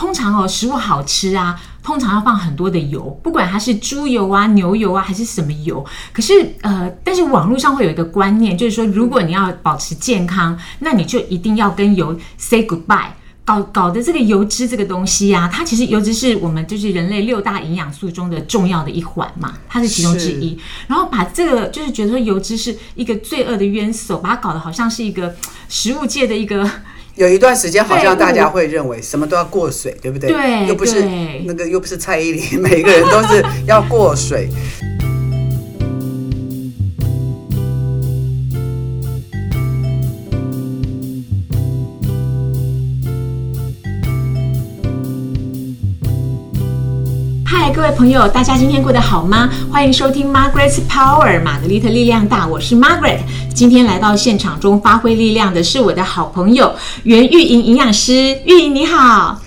通常哦，食物好吃啊，通常要放很多的油，不管它是猪油啊、牛油啊，还是什么油。可是但是网络上会有一个观念，就是说，如果你要保持健康，那你就一定要跟油 say goodbye。搞的这个油脂这个东西啊，它其实油脂是我们就是人类6大营养素中的重要的一环嘛，它是其中之一。然后把这个就是觉得说油脂是一个罪恶的冤首，把它搞得好像是一个食物界的一个。有一段时间好像大家会认为什么都要过水，对不对？对，又不是那个，又不是蔡依林，每个人都是要过水。各位朋友，大家今天过得好吗？欢迎收听 Margaret Power 玛格丽特力量大，我是 Margaret。今天来到现场中发挥力量的是我的好朋友袁玉莹营养师，玉莹你好。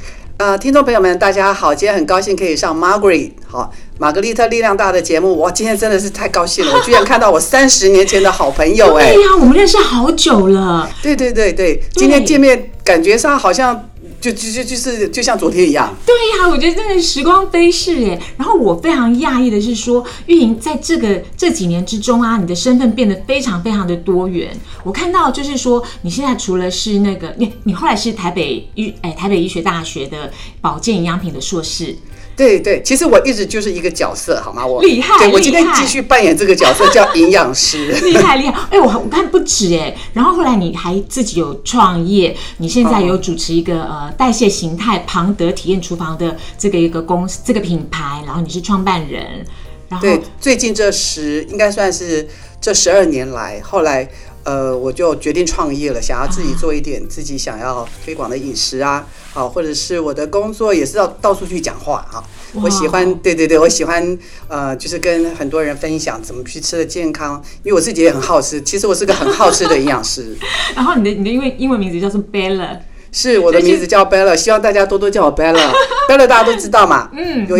听众朋友们大家好，今天很高兴可以上 Margaret 好玛格丽特力量大的节目，我今天真的是太高兴了，我居然看到我30年前的好朋友哎、欸，对呀、啊，我们认识好久了。对对对对，今天见面感觉上好像。就像昨天一样。对呀、啊，我觉得真的时光飞逝耶。然后我非常讶异的是说，玉莹在这几年之中啊，你的身份变得非常非常的多元。我看到就是说，你现在除了是那个你后来是台北医学大学的保健营养品的硕士。对对，其实我一直就是一个角色，好吗？厉害，对，我今天继续扮演这个角色，叫营养师。厉害厉害，哎、欸，我看不止哎。然后后来你还自己有创业，你现在有主持一个、代谢形态庞德体验厨房的这个一个这个品牌，然后你是创办人。然后对，最近应该算是这12年来，后来我就决定创业了，想要自己做一点自己想要推广的饮食啊，好、或者是我的工作也是到处去讲话啊。我喜欢，对对对，我喜欢就是跟很多人分享怎么去吃的健康，因为我自己也很好吃，其实我是个很好吃的营养师。然后你的英文名字叫做 Bella。是，我的名字叫 Bella， 希望大家多多叫我 Bella。Bella 大家都知道嘛，嗯，有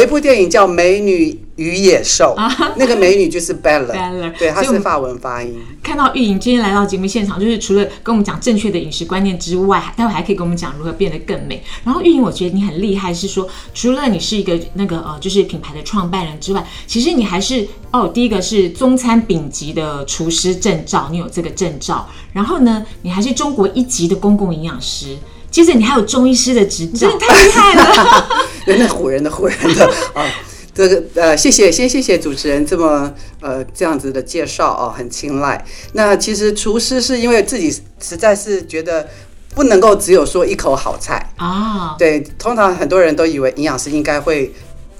一部电影叫《美女与野兽》，那个美女就是 Bella， 对，她是法文发音。看到玉莹今天来到节目现场，就是除了跟我们讲正确的饮食观念之外，待会还可以跟我们讲如何变得更美。然后玉莹，我觉得你很厉害，是说除了你是一个那个就是品牌的创办人之外，其实你还是第一个是中餐丙级的厨师证照，你有这个证照。然后呢，你还是中国1级的公共营养师，接着你还有中医师的执照，真的太厉害了！唬人的啊！这个谢谢主持人这样子的介绍哦，很青睐。那其实厨师是因为自己实在是觉得不能够只有说一口好菜啊，对，通常很多人都以为营养师应该会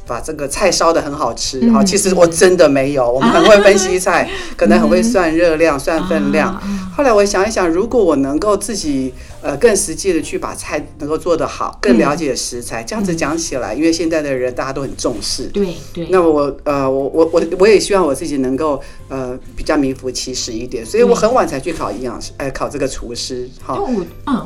把这个菜烧得很好吃，嗯，其实我真的没有，我们很会分析菜，可能很会算热量，算分量。后来我想一想，如果我能够自己更实际的去把菜能够做得好，更了解食材，这样子讲起来，因为现在的人大家都很重视，对对。那我也希望我自己能够比较名副其实一点，所以我很晚才去考营养师，考这个厨师。好，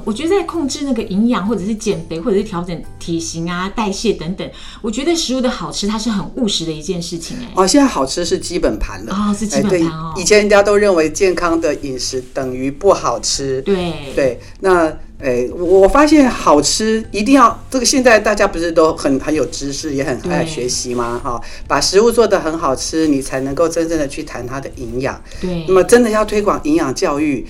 我觉得在控制那个营养，或者是减肥，或者是调整体型啊、代谢等等，我觉得食物的好吃，它是很务实的一件事情。现在好吃是基本盘了，是基本盘哦。以前人家都认为健康的饮食等于不好吃，对对。那我发现好吃一定要这个，现在大家不是都很有知识，也很爱学习吗？把食物做得很好吃，你才能够真正的去谈它的营养。对，那么真的要推广营养教育，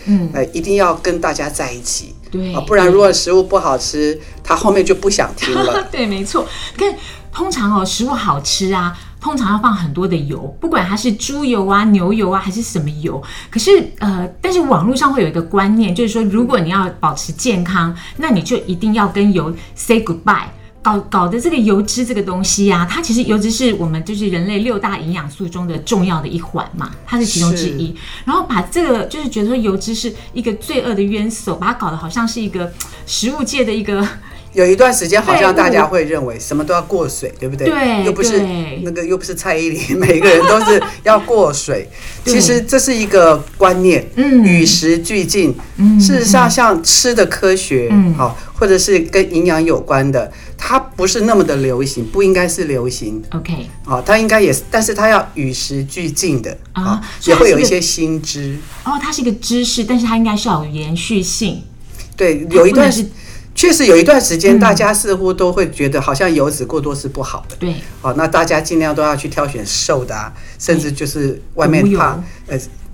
一定要跟大家在一起。对，不然如果食物不好吃，他后面就不想听了。对，没错。跟通常食物好吃啊，通常要放很多的油，不管它是猪油啊、牛油啊，还是什么油。可是但是网络上会有一个观念，就是说，如果你要保持健康，那你就一定要跟油 say goodbye。搞的这个油脂这个东西啊，它其实油脂是我们就是人类6大营养素中的重要的一环嘛，它是其中之一。然后把这个就是觉得说油脂是一个罪恶的冤首，把它搞得好像是一个食物界的一个。有一段时间好像大家会认为什么都要过水，对不对？对，又不是蔡依林，每个人都是要过水。其实这是一个观念，与时俱进。事实上，像吃的科学，或者是跟营养有关的，它不是那么的流行，不应该是流行。OK， 它应该也是，但是它要与时俱进的也会有一些新知。它是一个知识，但是它应该是要有延续性。对，有一段。确实有一段时间大家似乎都会觉得好像油脂过多是不好的，对，哦，那大家尽量都要去挑选瘦的啊，甚至就是外面怕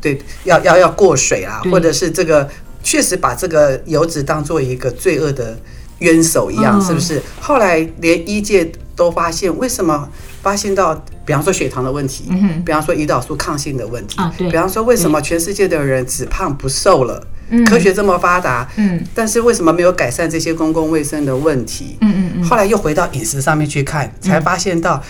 对，要过水啊，或者是这个确实把这个油脂当做一个罪恶的冤手一样，是不是？后来连医界都发现，为什么发现到比方说血糖的问题，比方说胰岛素抗性的问题，比方说为什么全世界的人只胖不瘦了，科学这么发达，但是为什么没有改善这些公共卫生的问题？后来又回到饮食上面去看，才发现到，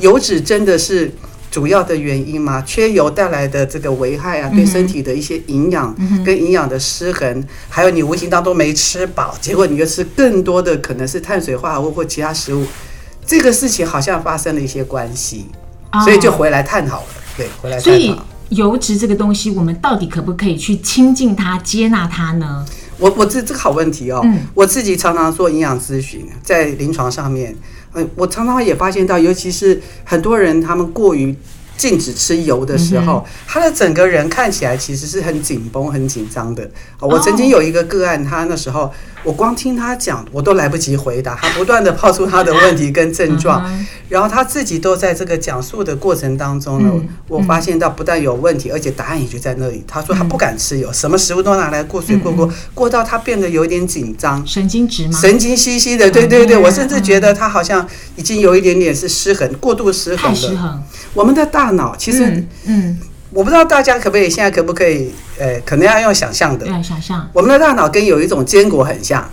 油脂真的是主要的原因吗？缺油带来的这个危害啊，对身体的一些营养跟营养的失衡，还有你无形当中没吃饱，结果你又吃更多的可能是碳水化合物或其他食物，这个事情好像发生了一些关系，所以就回来探讨了。对，回来探讨。所以油脂这个东西，我们到底可不可以去亲近它、接纳它呢？我这个好问题哦，我自己常常做营养咨询，在临床上面，我常常也发现到，尤其是很多人他们过于禁止吃油的时候，他的整个人看起来其实是很紧绷、很紧张的。我曾经有一个个案，他那时候我光听他讲，我都来不及回答，他不断的抛出他的问题跟症状，然后他自己都在这个讲述的过程当中呢，我发现到不但有问题，而且答案也就在那里。他说他不敢吃油，什么食物都拿来过水过到他变得有点紧张，神经质吗？神经兮兮的，对对对，我甚至觉得他好像已经有一点点是失衡、过度失衡了。我们的大脑其实，我不知道大家可不可以现在可不可以，可能要用想象的，想象我们的大脑跟有一种坚果很像，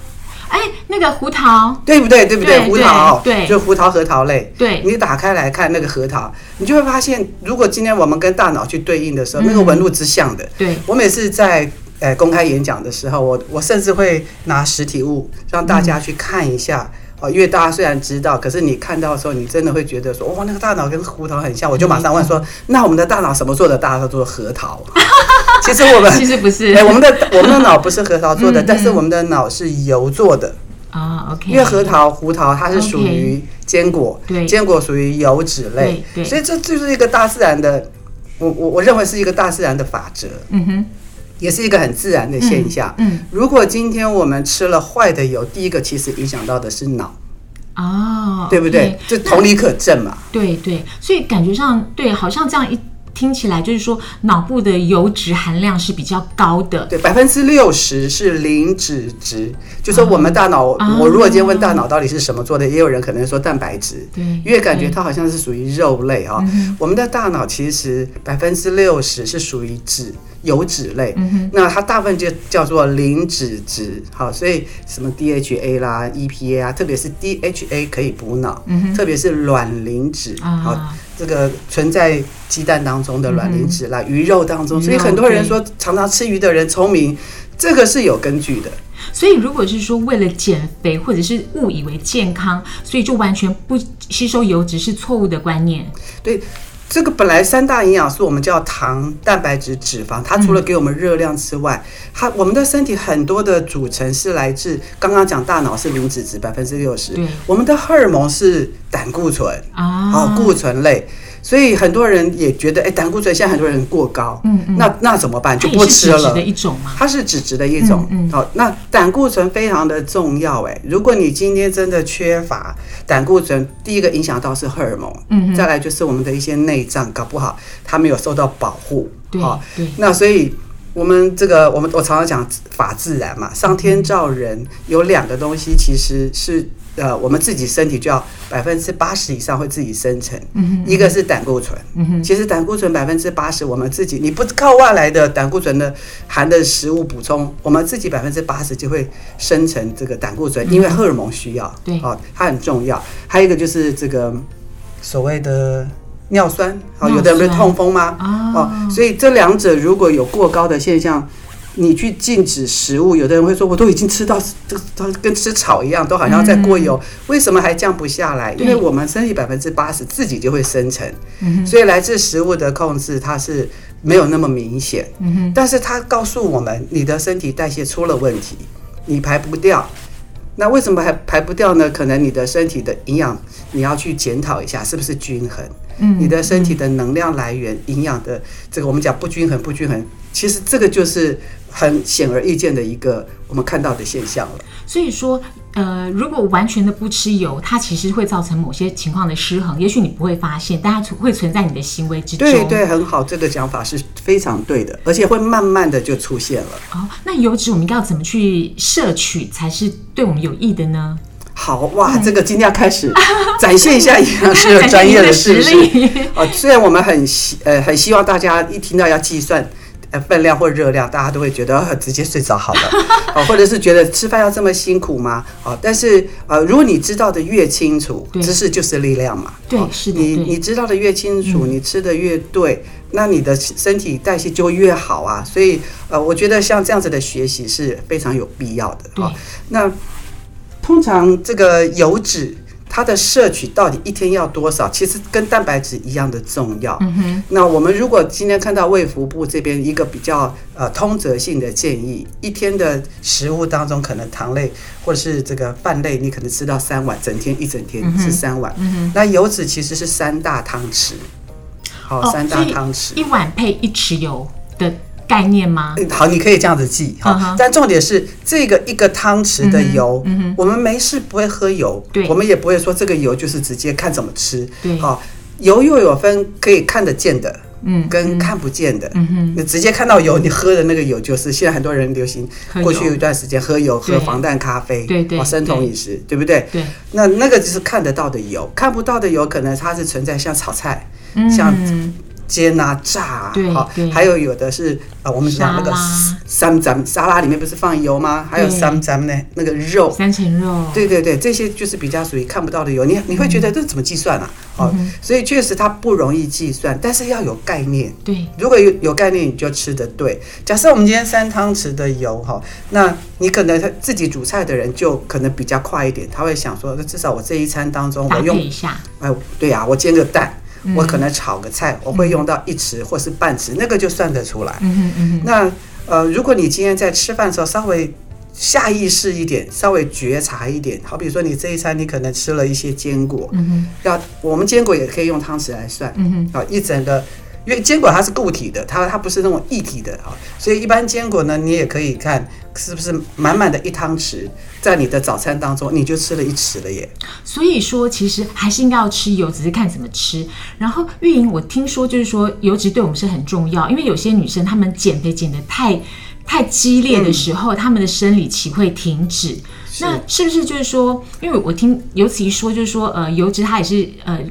那个胡桃，对不对？对不对？胡桃，对，就胡桃核桃类，对，你打开来看那个核桃，你就会发现，如果今天我们跟大脑去对应的时候，那个纹路之像的，对，我每次在公开演讲的时候，我甚至会拿实体物让大家去看一下。因为大家虽然知道，可是你看到的时候，你真的会觉得说，哇，那个大脑跟胡桃很像，我就马上问说，那我们的大脑什么做的？大家都做核桃。其实不是，我们的脑不是核桃做的，但是我们的脑是油做的啊。因为核桃、胡桃它是属于坚果，坚果属于油脂类，所以这就是一个大自然的，我认为是一个大自然的法则。也是一个很自然的现象。如果今天我们吃了坏的油，第一个其实影响到的是脑，对不对？就同理可证嘛。对对，所以感觉上对，好像这样一听起来就是说，脑部的油脂含量是比较高的。对，60%是磷脂质，就说我们大脑，我如果今天问大脑到底是什么做的，也有人可能说蛋白质，对，因为感觉它好像是属于肉类啊。我们的大脑其实60%是属于脂。油脂类，那它大部分就叫做磷脂质，好，所以什么 DHA 啦、EPA 啊，特别是 DHA 可以补脑，特别是卵磷脂，好，这个存在鸡蛋当中的卵磷脂啦，鱼肉当中，所以很多人说常常吃鱼的人聪明，这个是有根据的。所以如果是说为了减肥或者是误以为健康，所以就完全不吸收油脂是错误的观念。对。这个本来三大营养素我们叫糖、蛋白质、脂肪，它除了给我们热量之外，我们的身体很多的组成是来自刚刚讲大脑是磷脂质 60%， 我们的荷尔蒙是胆固醇固醇类，所以很多人也觉得胆固醇现在很多人过高，那怎么办？就不吃了。它也是脂质的一种吗？它是脂质的一种。那胆固醇非常的重要，如果你今天真的缺乏胆固醇，第一个影响到是荷尔蒙，再来就是我们的一些内脏，搞不好它没有受到保护。对，那所以我们这个我常常讲法自然嘛，上天造人，有两个东西其实是我们自己身体就要80%以上会自己生成，一个是胆固醇，其实胆固醇80%我们自己，你不靠外来的胆固醇的含的食物补充，我们自己80%就会生成这个胆固醇，因为荷尔蒙需要，它很重要。还有一个就是这个所谓的尿酸，有的人不是痛风吗？所以这两者如果有过高的现象。你去禁止食物，有的人会说我都已经吃到跟吃草一样，都好像在过油，为什么还降不下来？因为我们身体80%自己就会生成，所以来自食物的控制它是没有那么明显，但是它告诉我们你的身体代谢出了问题，你排不掉。那为什么还排不掉呢？可能你的身体的营养你要去检讨一下是不是均衡，你的身体的能量来源、营养的这个我们讲不均衡，其实这个就是很显而易见的一个我们看到的现象了。所以说如果完全的不吃油，它其实会造成某些情况的失衡，也许你不会发现，但它会存在你的行为之中。对对，很好，这个讲法是非常对的，而且会慢慢的就出现了。哦，那油脂我们要怎么去摄取才是对我们有益的呢？好哇，这个今天要开始展现一下营养师的专业的知识哦。虽然我们很希望大家一听到要计算分量或热量，大家都会觉得直接睡着好了哦，或者是觉得吃饭要这么辛苦吗？哦，但是如果你知道的越清楚，知识就是力量嘛。对，哦，是的。你知道的越清楚，你吃的越对，那你的身体代谢就越好啊。所以我觉得像这样子的学习是非常有必要的。哦，那通常这个油脂它的摄取到底一天要多少，其实跟蛋白质一样的重要。那我们如果今天看到卫福部这边一个比较通则性的建议，一天的食物当中可能糖类或者是这个饭类你可能吃到3碗，一整天吃3碗。那油脂其实是3大汤匙。好，3大汤匙，一碗配1匙油的概念吗？好，你可以这样子记。但重点是这个一个汤匙的油，我们没事不会喝油，我们也不会说这个油就是直接看怎么吃。好，油又有分可以看得见的跟看不见的。你直接看到油，你喝的那个油就是现在很多人流行过去有一段时间喝油，喝防弹咖啡，生酮饮食，对不对？那个就是看得到的油。看不到的油可能它是存在像炒菜，像煎啊、炸啊，还有的是我们讲那个沙拉里面不是放油吗？还有那个肉，三层肉，对对对，这些就是比较属于看不到的油。你会觉得这怎么计算啊？哦，所以确实它不容易计算，但是要有概念。对，如果有概念，你就吃得对。假设我们今天3汤匙的油哈，那你可能自己煮菜的人就可能比较快一点，他会想说，至少我这一餐当中我用搭配一下，对啊，我煎个蛋。我可能炒个菜，我会用到1匙或是半匙，那个就算得出来。那如果你今天在吃饭的时候稍微下意识一点，稍微觉察一点，好比说你这一餐你可能吃了一些坚果，我们坚果也可以用汤匙来算，一整个，因为坚果它是固体的，它不是那种液体的，所以一般坚果呢，你也可以看是不是满满的1汤匙在你的早餐当中，你就吃了1匙了耶。所以说其实还是应该要吃油，只是看怎么吃。然后玉莹，我听说就是说油脂对我们是很重要，因为有些女生她们减得太激烈的时候，她们的生理期会停止。那是不是就是说，因为我听尤其说就是说油脂它也是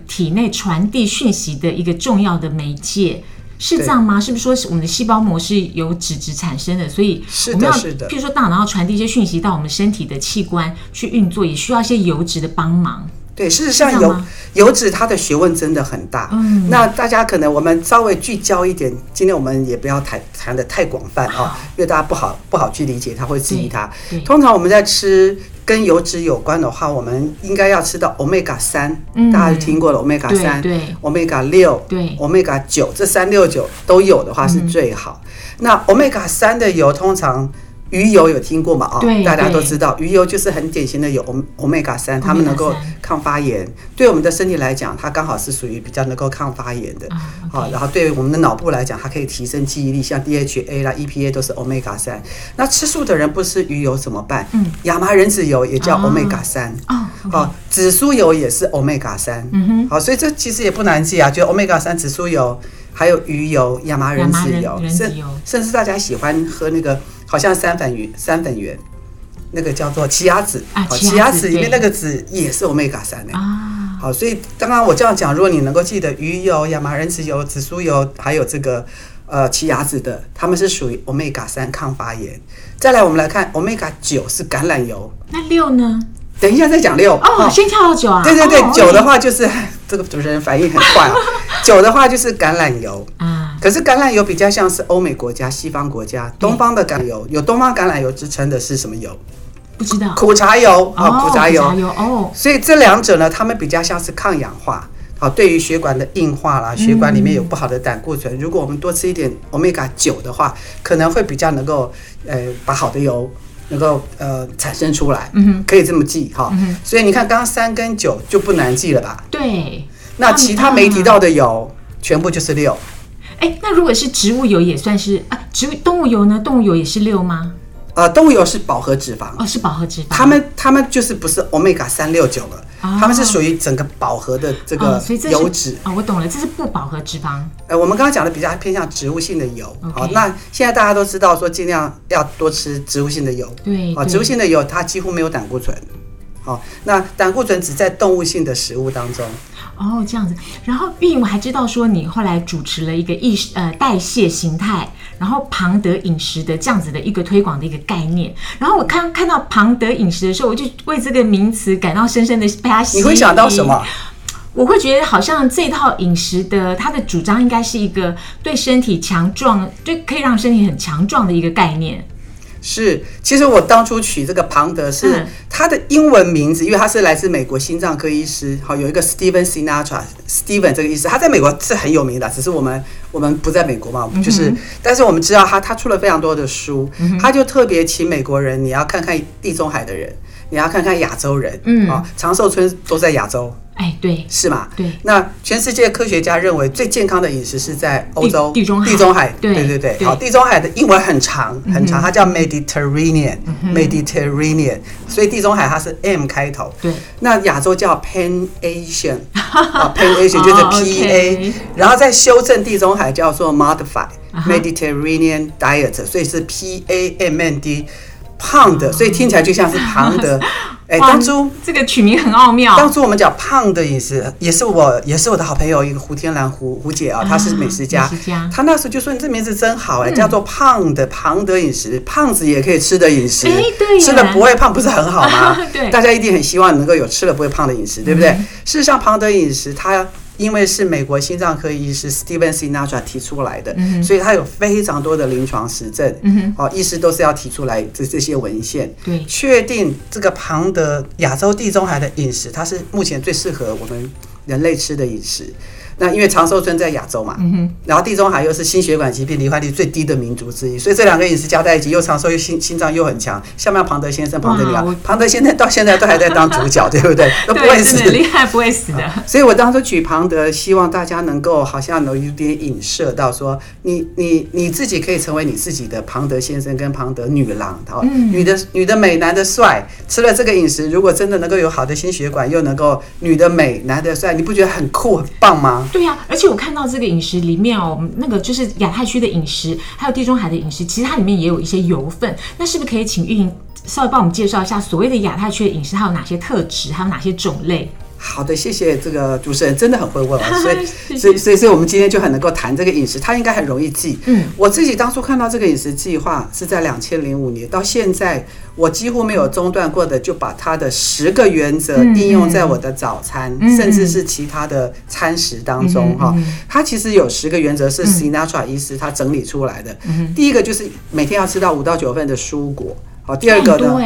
体内传递讯息的一个重要的媒介，是这样吗？是不是说我们的细胞膜是由脂质产生的，所以我们要譬如说大脑要传递一些讯息到我们身体的器官去运作，也需要一些油脂的帮忙。对，事实上油脂它的学问真的很大。那大家可能我们稍微聚焦一点，今天我们也不要谈得太广泛啊，因为大家不好去理解它，会质疑它。通常我们在吃跟油脂有关的话，我们应该要吃到 Omega-3，大家听过了 Omega-3、Omega-6、Omega-9， 这3、6、9都有的话是最好。那 Omega-3 的油通常鱼油有听过嘛？大家都知道，鱼油就是很典型的有 Omega-3， 它们能够抗发炎。对我们的身体来讲，它刚好是属于比较能够抗发炎的。然后对我们的脑部来讲，它可以提升记忆力，像 DHA 啦、EPA 都是 Omega-3。那吃素的人不吃鱼油怎么办？亚麻仁籽油也叫 Omega-3，紫苏油也是 Omega-3。所以这其实也不难记啊，就 Omega-3 紫苏油，还有鱼油、亚麻仁籽油，甚至大家喜欢喝那个，好像三粉圆，那个叫做奇亚籽，奇亚籽里面那个籽也是 Omega-3 的。好，所以刚刚我这样讲，如果你能够记得鱼油、亚麻仁籽油、紫苏油，还有这个奇亚籽的，它们是属于 Omega-3 抗发炎。再来，我们来看 Omega-9 是橄榄油，那6呢？等一下再讲6哦，先跳到9啊。对对对，9的话就是这个主持人反应很快啊。9的话就是橄榄油啊，可是橄榄油比较像是欧美国家、西方国家，东方的橄榄油有东方橄榄油之称的是什么油？不知道。苦茶油啊，苦茶油哦。所以这两者呢，它们比较像是抗氧化。好，对于血管的硬化啦，血管里面有不好的胆固醇，如果我们多吃一点 Omega-9 的话，可能会比较能够把好的油能够产生出来，可以这么记哈。所以你看，刚刚3跟9就不难记了吧？对。那其他没提到的油，全部就是6。那如果是植物油也算是啊？动物油呢？动物油也是6吗？动物油是饱和脂肪，是饱和脂肪。他们就是不是 Omega-369 了，他们是属于整个饱和的这个油脂。我懂了，这是不饱和脂肪。我们刚刚讲的比较偏向植物性的油。好、那现在大家都知道说尽量要多吃植物性的油。对，植物性的油它几乎没有胆固醇。那胆固醇只在动物性的食物当中。这样子。然后玉瑩，我还知道说你后来主持了一个代谢形态，然后庞德饮食的这样子的一个推广的一个概念。然后我看到庞德饮食的时候，我就为这个名词感到深深的被它吸引。你会想到什么？我会觉得好像这套饮食的它的主张应该是一个对身体强壮，就可以让身体很强壮的一个概念。是，其实我当初取这个庞德是他的英文名字，因为他是来自美国心脏科医师，有一个 Stephen Sinatra， Stephen 这个医师，他在美国是很有名的，只是我们不在美国嘛，就是，但是我们知道他出了非常多的书，他就特别请美国人，你要看看地中海的人，你要看看亚洲人，长寿村都在亚洲。对，是嘛？对，那全世界科学家认为最健康的饮食是在欧洲地中海。对，好，地中海的英文很长很长，它叫 Mediterranean， 所以地中海它是 M 开头。对，那亚洲叫 Pan Asian， Pan Asian 就是 PA， 然后再修正地中海叫做 Modify Mediterranean Diet， 所以是 PAMND。胖的，所以听起来就像是庞德。当初这个取名很奥妙。当初我们讲胖的饮食，也是我的好朋友一个胡天兰胡姐啊，她是美食家，她那时候就说你这名字真好叫做胖的庞德饮食，胖子也可以吃的饮食，吃的不会胖，不是很好吗？对，大家一定很希望能够有吃的不会胖的饮食，对不对？事实上，庞德饮食它因为是美国心脏科医师 Stephen Sinatra 提出来的，所以他有非常多的临床实证，医师都是要提出来这些文献，确定这个庞德亚洲地中海的饮食，它是目前最适合我们人类吃的饮食。那因为长寿村在亚洲嘛，然后地中海又是心血管疾病罹患率最低的民族之一，所以这两个饮食加在一起，又长寿又心脏又很强。下面庞德先生、庞德女郎，庞德先生到现在都还在当主角，对不对？都不会死，厉害，不会死的。所以我当初举庞德，希望大家能够好像有一点影射到说，你自己可以成为你自己的庞德先生跟庞德女郎，女的美，男的帅。吃了这个饮食，如果真的能够有好的心血管，又能够女的美，男的帅，你不觉得很酷很棒吗？对呀，而且我看到这个饮食里面那个就是亚太区的饮食，还有地中海的饮食，其实它里面也有一些油分。那是不是可以请玉瑩稍微帮我们介绍一下所谓的亚太区的饮食，它有哪些特质，还有哪些种类？好的，谢谢这个主持人，真的很会问啊，所以我们今天就很能够谈这个饮食，它应该很容易记。我自己当初看到这个饮食计划是在2005年，到现在我几乎没有中断过的，就把它的10个原则应用在我的早餐，甚至是其他的餐食当中。它其实有10个原则是 Sinatra 医师他整理出来的。第一个就是每天要吃到5到9份的蔬果。第二个呢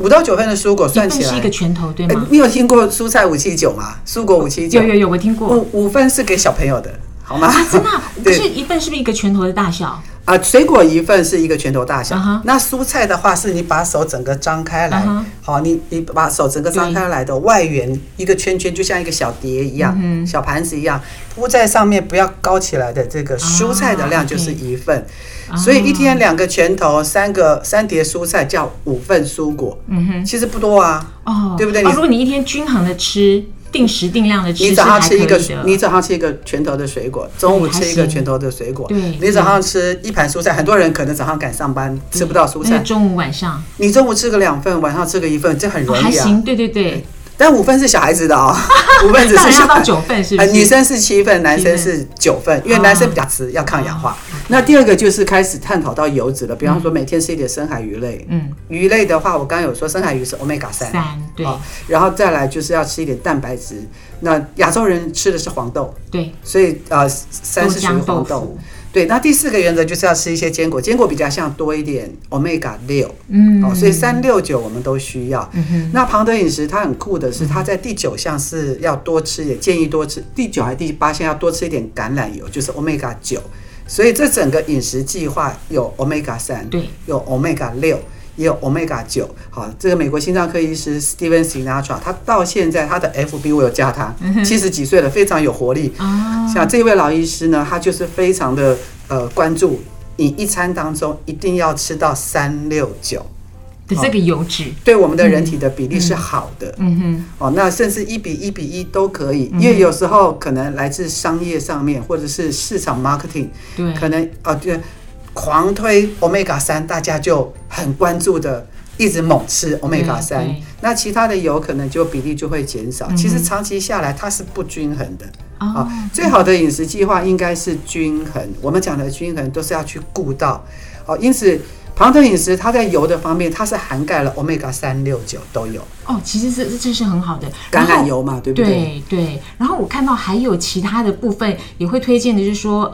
？5到9份的蔬果算起来，一份是一个拳头，对吗？你有听过蔬菜579吗？蔬果579，有，我听过。5份是给小朋友的，好吗？真的？可是一份是不是一个拳头的大小？水果一份是一个拳头大小，那蔬菜的话是你把手整个张开来，好，你把手整个张开来的外缘一个圈圈，就像一个小碟一样，小盘子一样铺在上面，不要高起来的这个蔬菜的量就是一份，所以一天2个拳头，3碟蔬菜叫5份蔬果，其实不多啊，对不对？如果你一天均衡的吃。定时定量的吃，你早上吃一个拳头的水果，中午吃一个拳头的水果，你早上吃一盘蔬菜。很多人可能早上赶上班吃不到蔬菜，中午晚上你中午吃个2份，晚上吃个1份，这很容易啊。还行，对。但5份是小孩子的5份只是小孩到9份是不是？女生是7份，男生是9份，因为男生比较吃，要抗氧化。那第二个就是开始探讨到油脂了，比方说每天吃一点深海鱼类。鱼类的话，我刚刚有说深海鱼是 Omega-3， 对。然后再来就是要吃一点蛋白质。那亚洲人吃的是黄豆，对，所以3是属于黄豆。对，那第4个原则就是要吃一些坚果，坚果比较像多一点 Omega-6，所以3、6、9我们都需要。那庞德饮食它很酷的是，它在第9项是要多吃，也建议多吃，第9还第8项要多吃一点橄榄油，就是 Omega-9， 所以这整个饮食计划有 Omega-3， 有 Omega-6，也有 Omega-9。 好，这个美国心脏科医师 Stephen Sinatra， 他到现在他的 FB 我有加他，70几岁了，非常有活力。像这位老医师呢，他就是非常的关注你一餐当中一定要吃到369的这个油脂，对我们的人体的比例是好的。那甚至1:1:1都可以，因为有时候可能来自商业上面或者是市场 marketing， 可能狂推 Omega-3， 大家就很关注的一直猛吃 Omega-3， 那其他的油可能就比例就会减少。其实长期下来它是不均衡的。最好的饮食计划应该是均衡，我们讲的均衡都是要去顾到。因此旁征饮食它在油的方面，它是涵盖了 Omega-3、6、9 都有。其实这真是很好的橄榄油嘛，对不对？对。然后我看到还有其他的部分也会推荐的，就是说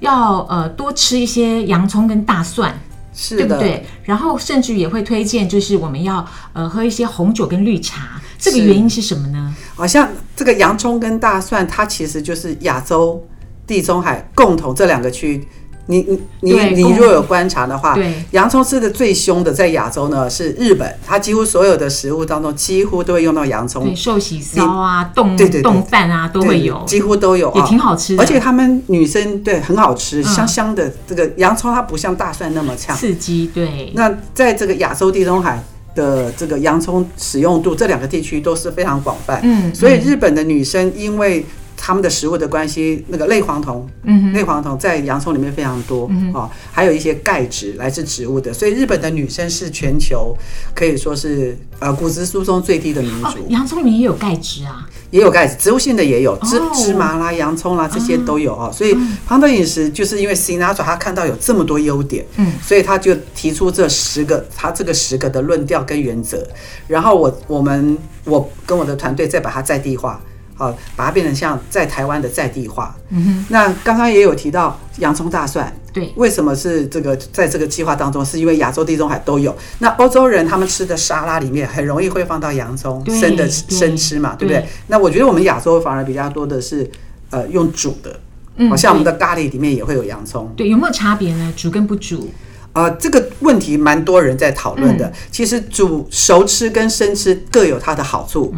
要多吃一些洋葱跟大蒜，是的，对不对？然后甚至也会推荐，就是我们要喝一些红酒跟绿茶。这个原因是什么呢？好像这个洋葱跟大蒜，它其实就是亚洲、地中海共同这两个区域。你若有观察的话，洋葱吃的最凶的在亚洲呢是日本，它几乎所有的食物当中几乎都会用到洋葱，寿喜烧啊、冻饭啊都会有，几乎都有，也挺好吃的。而且他们女生很好吃，香香的。这个洋葱它不像大蒜那么呛刺激，对。那在这个亚洲地中海的这个洋葱使用度，这两个地区都是非常广泛。所以日本的女生因为他们的食物的关系，那个类黄酮在洋葱里面非常多，还有一些钙质来自植物的，所以日本的女生是全球可以说是骨质疏松最低的民族。洋葱里面也有钙质啊，也有钙质，植物性的也有，芝麻啦、洋葱啦这些都有。所以旁征饮食就是因为 Sinatra 他看到有这么多优点，所以他就提出这十个的论调跟原则，然后我跟我的团队再把它在地化。好，把它变成像在台湾的在地化。那刚刚也有提到洋葱大蒜，对，为什么是这个在这个计划当中？是因为亚洲地中海都有。那欧洲人他们吃的沙拉里面很容易会放到洋葱，生吃嘛，对不对？那我觉得我们亚洲反而比较多的是用煮的，像我们的咖喱里面也会有洋葱。对，有没有差别呢？煮跟不煮？这个问题蛮多人在讨论的。其实煮熟吃跟生吃各有它的好处。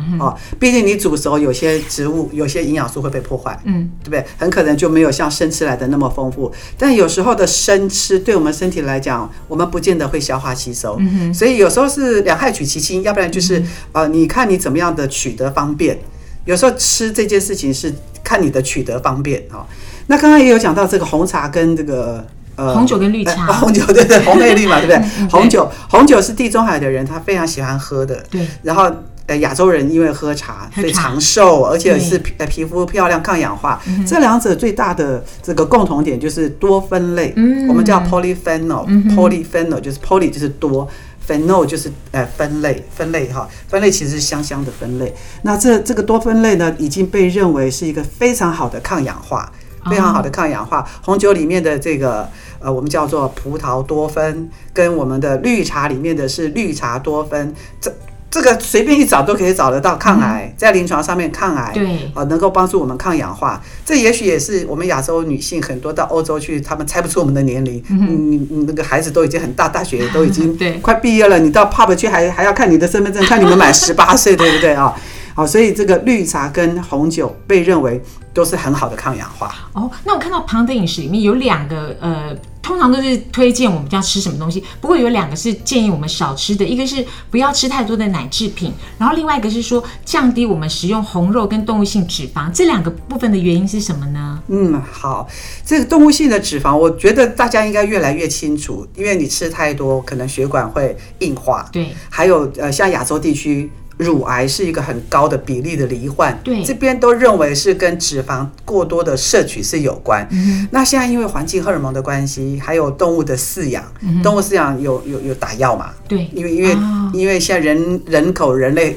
毕竟你煮熟有些植物有些营养素会被破坏，对不对？很可能就没有像生吃来的那么丰富。但有时候的生吃对我们身体来讲，我们不见得会消化吸收。所以有时候是两害取其轻，要不然就是你看你怎么样的取得方便。有时候吃这件事情是看你的取得方便。那刚刚也有讲到这个红茶跟这个红酒跟绿茶，红酒对，红配绿嘛，对不对？红酒是地中海的人他非常喜欢喝的，对。然后亚洲人因为喝茶所以长寿，而且是皮肤漂亮、抗氧化。这两者最大的这个共同点就是多酚类，我们叫 polyphenol。polyphenol 就是 poly 就是多。Phenol 就是分类其实是香香的分类。那这个多酚类呢，已经被认为是一个非常好的抗氧化。红酒里面的这个我们叫做葡萄多酚，跟我们的绿茶里面的是绿茶多酚，这个随便一找都可以找得到。抗癌，在临床上面抗癌，对，能够帮助我们抗氧化。这也许也是我们亚洲女性很多到欧洲去，他们猜不出我们的年龄。你那个孩子都已经很大，大学都已经快毕业了，你到 pub 去还要看你的身份证，看你们满18岁，对不对啊？好，所以这个绿茶跟红酒被认为都是很好的抗氧化。那我看到旁征饮食里面有两个通常都是推荐我们要吃什么东西，不过有两个是建议我们少吃的，一个是不要吃太多的奶制品，然后另外一个是说降低我们食用红肉跟动物性脂肪。这两个部分的原因是什么呢？好，这个动物性的脂肪我觉得大家应该越来越清楚，因为你吃太多可能血管会硬化，对。还有像亚洲地区乳癌是一个很高的比例的罹患，对，这边都认为是跟脂肪过多的摄取是有关。那现在因为环境荷尔蒙的关系，还有动物的饲养，动物饲养有打药嘛，对，因为现在人类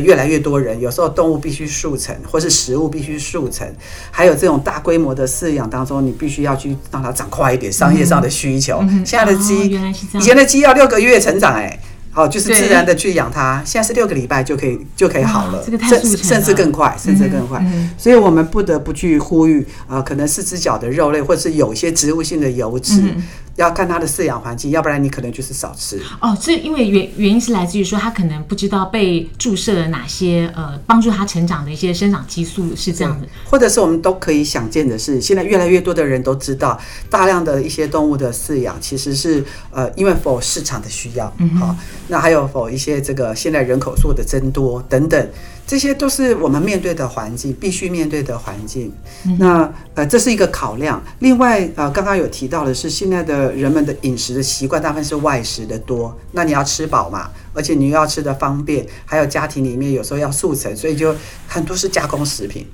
越来越多人，有时候动物必须速成，或是食物必须速成，还有这种大规模的饲养当中，你必须要去让它长快一点，商业上的需求。现在的鸡，以前的鸡要6个月成长，就是自然的去养它，现在是6个礼拜就可以好了，甚至更快。所以我们不得不去呼吁可能4只脚的肉类，或者是有一些植物性的油脂，要看它的饲养环境，要不然你可能就是少吃。哦，这因为 原因是来自于说他可能不知道被注射了哪些帮助他成长的一些生长激素，是这样的。或者是我们都可以想见的是，现在越来越多的人都知道，大量的一些动物的饲养其实是因为否市场的需要，那还有否一些这个现在人口数的增多等等。这些都是我们面对的环境，必须面对的环境。那这是一个考量。另外刚刚有提到的是，现在的人们的饮食的习惯大部分是外食的多，那你要吃饱嘛，而且你又要吃的方便，还有家庭里面有时候要速成，所以就很多是加工食品。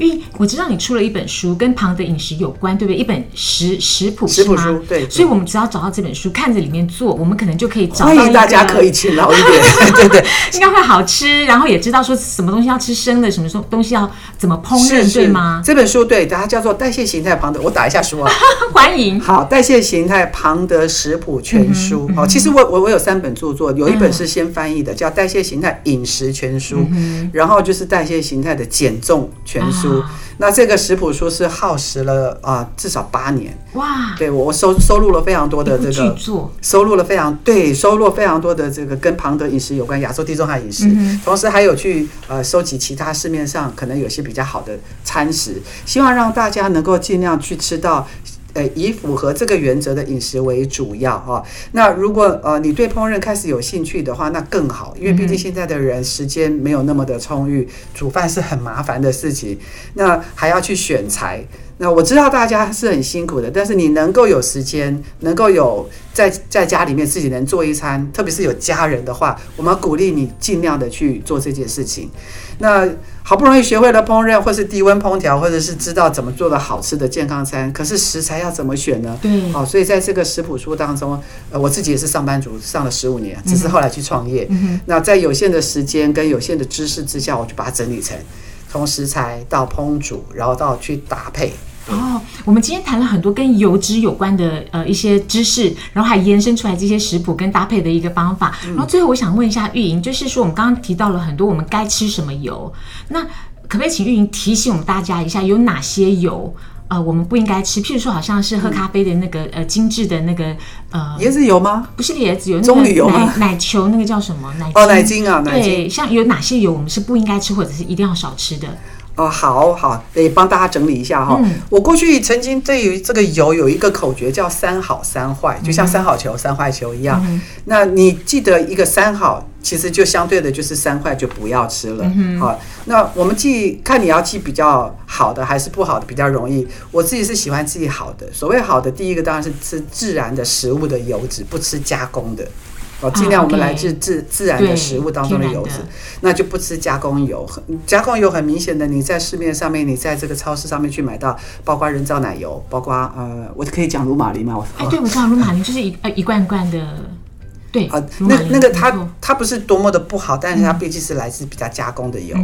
因为我知道你出了一本书跟旁的饮食有关，对不对？一本食谱是吗？食谱书，对。所以我们只要找到这本书，看着里面做，我们可能就可以找到一个，欢迎大家可以勤劳一点对对，应该会好吃，然后也知道说什么东西要吃生的，什么东西要怎么烹饪，对吗？这本书对，它叫做《代谢形态庞德》，我打一下书啊欢迎。好，《代谢形态庞德食谱全书》其实 我有3本著作，有一本是先翻译的，叫《代谢形态饮食全书》，然后就是《代谢形态的减重全书》。那这个食谱书是耗时了至少8年。哇！对，我收录了非常多的这个收录了非常多的这个跟庞德饮食有关，亚洲地中海饮食，同时还有去收集其他市面上可能有些比较好的餐食，希望让大家能够尽量去吃到以符合这个原则的饮食为主要那如果你对烹饪开始有兴趣的话，那更好，因为毕竟现在的人时间没有那么的充裕，煮饭是很麻烦的事情，那还要去选材。那我知道大家是很辛苦的，但是你能够有时间，能够有在家里面自己能做一餐，特别是有家人的话，我们鼓励你尽量的去做这件事情。那好不容易学会了烹饪，或是低温烹调，或者是知道怎么做的好吃的健康餐，可是食材要怎么选呢？对，所以在这个食谱书当中，我自己也是上班族，上了15年，只是后来去创业。那在有限的时间跟有限的知识之下，我就把它整理成从食材到烹煮，然后到去搭配。我们今天谈了很多跟油脂有关的一些知识，然后还延伸出来这些食谱跟搭配的一个方法。然后最后我想问一下玉莹，就是说我们刚刚提到了很多我们该吃什么油，那可不可以请玉莹提醒我们大家一下，有哪些油我们不应该吃？譬如说好像是喝咖啡的那个精致的那个椰子油吗？不是椰子油，棕榈油吗？奶球，那个叫什么？奶精啊，奶精。对，像有哪些油我们是不应该吃，或者是一定要少吃的？好，得帮大家整理一下我过去曾经对于这个油有一个口诀，叫3好3坏，就像3好球、3坏球一样。那你记得一个3好，其实就相对的就是3坏就不要吃了。那我们记，看你要记比较好的还是不好的比较容易。我自己是喜欢记好的。所谓好的，第一个当然是吃自然的食物的油脂，不吃加工的。尽量我们来自自然的食物当中的油脂，那就不吃加工油。加工油很明显的，你在市面上面，你在这个超市上面去买到，包括人造奶油，包括我可以讲乳马林吗？对，我知道乳马林就是一罐罐的。对，那个它不是多么的不好，但是它毕竟是来自比较加工的油。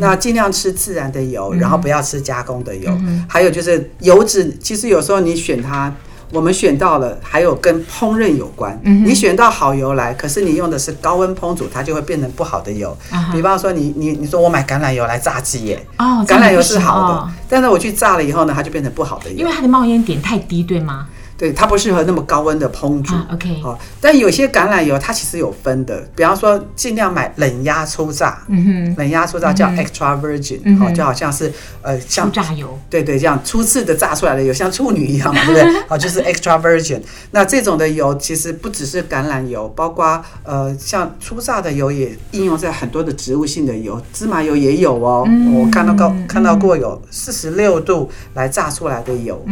那尽量吃自然的油，然后不要吃加工的油。还有就是油脂，其实有时候你选它，我们选到了，还有跟烹饪有关。你选到好油来，可是你用的是高温烹煮，它就会变成不好的油。比方说你说我买橄榄油来炸鸡耶，橄榄油是好的，但是我去炸了以后呢，它就变成不好的油，因为它的冒烟点太低，对吗？对，它不适合那么高温的烹煮。但有些橄榄油它其实有分的，比方说尽量买冷压初榨，冷压初榨叫 extra virgin，就好像是像初榨油，对，这样初次的榨出来的油，像处女一样嘛，对不对？就是 extra virgin。那这种的油其实不只是橄榄油，包括像初榨的油也应用在很多的植物性的油，芝麻油也有我看到过有46度来榨出来的油。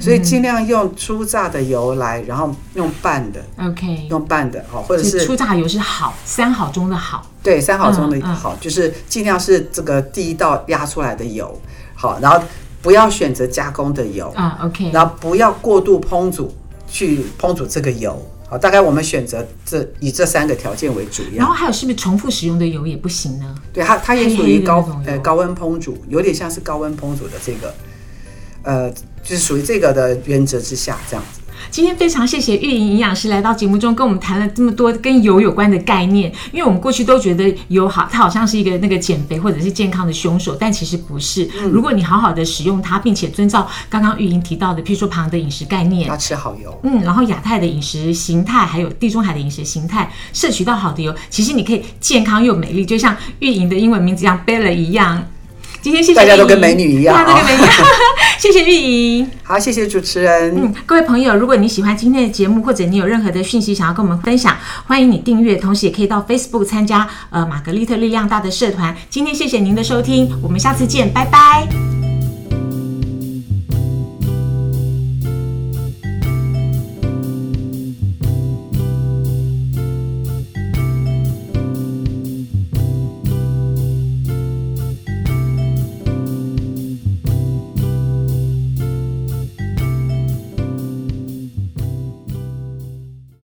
所以尽量用初榨的油来，然后用拌的 ，OK， 用拌的，或者是初榨油是好，3好中的好，对，3好中的好，就是尽量是这个第一道压出来的油，好，然后不要选择加工的油，OK， 然后不要过度烹煮，去烹煮这个油。好，大概我们选择以这3个条件为主要。然后还有是不是重复使用的油也不行呢？对，它也属于高温烹煮，有点像是高温烹煮的这个就是属于这个的原则之下，这样子。今天非常谢谢玉莹营养师来到节目中跟我们谈了这么多跟油有关的概念，因为我们过去都觉得油好，它好像是一个那个减肥或者是健康的凶手，但其实不是。如果你好好的使用它，并且遵照刚刚玉莹提到的，譬如说庞的饮食概念，要吃好油，然后亚太的饮食形态，还有地中海的饮食形态，摄取到好的油，其实你可以健康又美丽，就像玉莹的英文名字一样 Bella 一样。今天谢谢大家都跟美女一样，大家都跟美女一样。谢谢玉莹，好，谢谢主持人。各位朋友，如果你喜欢今天的节目，或者你有任何的讯息想要跟我们分享，欢迎你订阅，同时也可以到 Facebook 参加玛格丽特力量大的社团。今天谢谢您的收听，我们下次见，拜拜。